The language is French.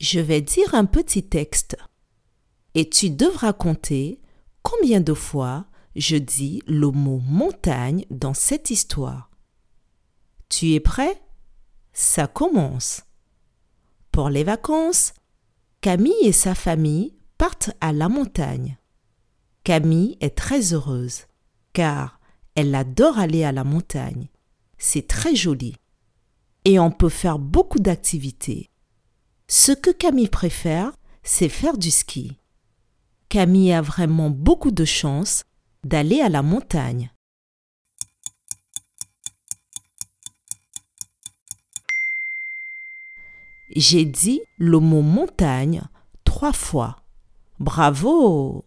Je vais dire un petit texte et tu devras compter combien de fois je dis le mot montagne dans cette histoire. Tu es prêt? Ça commence. Pour les vacances, Camille et sa famille partent à la montagne. Camille est très heureuse car elle adore aller à la montagne. C'est très joli et on peut faire beaucoup d'activités. Ce que Camille préfère, c'est faire du ski. Camille a vraiment beaucoup de chance d'aller à la montagne. J'ai dit le mot montagne 3 fois. Bravo!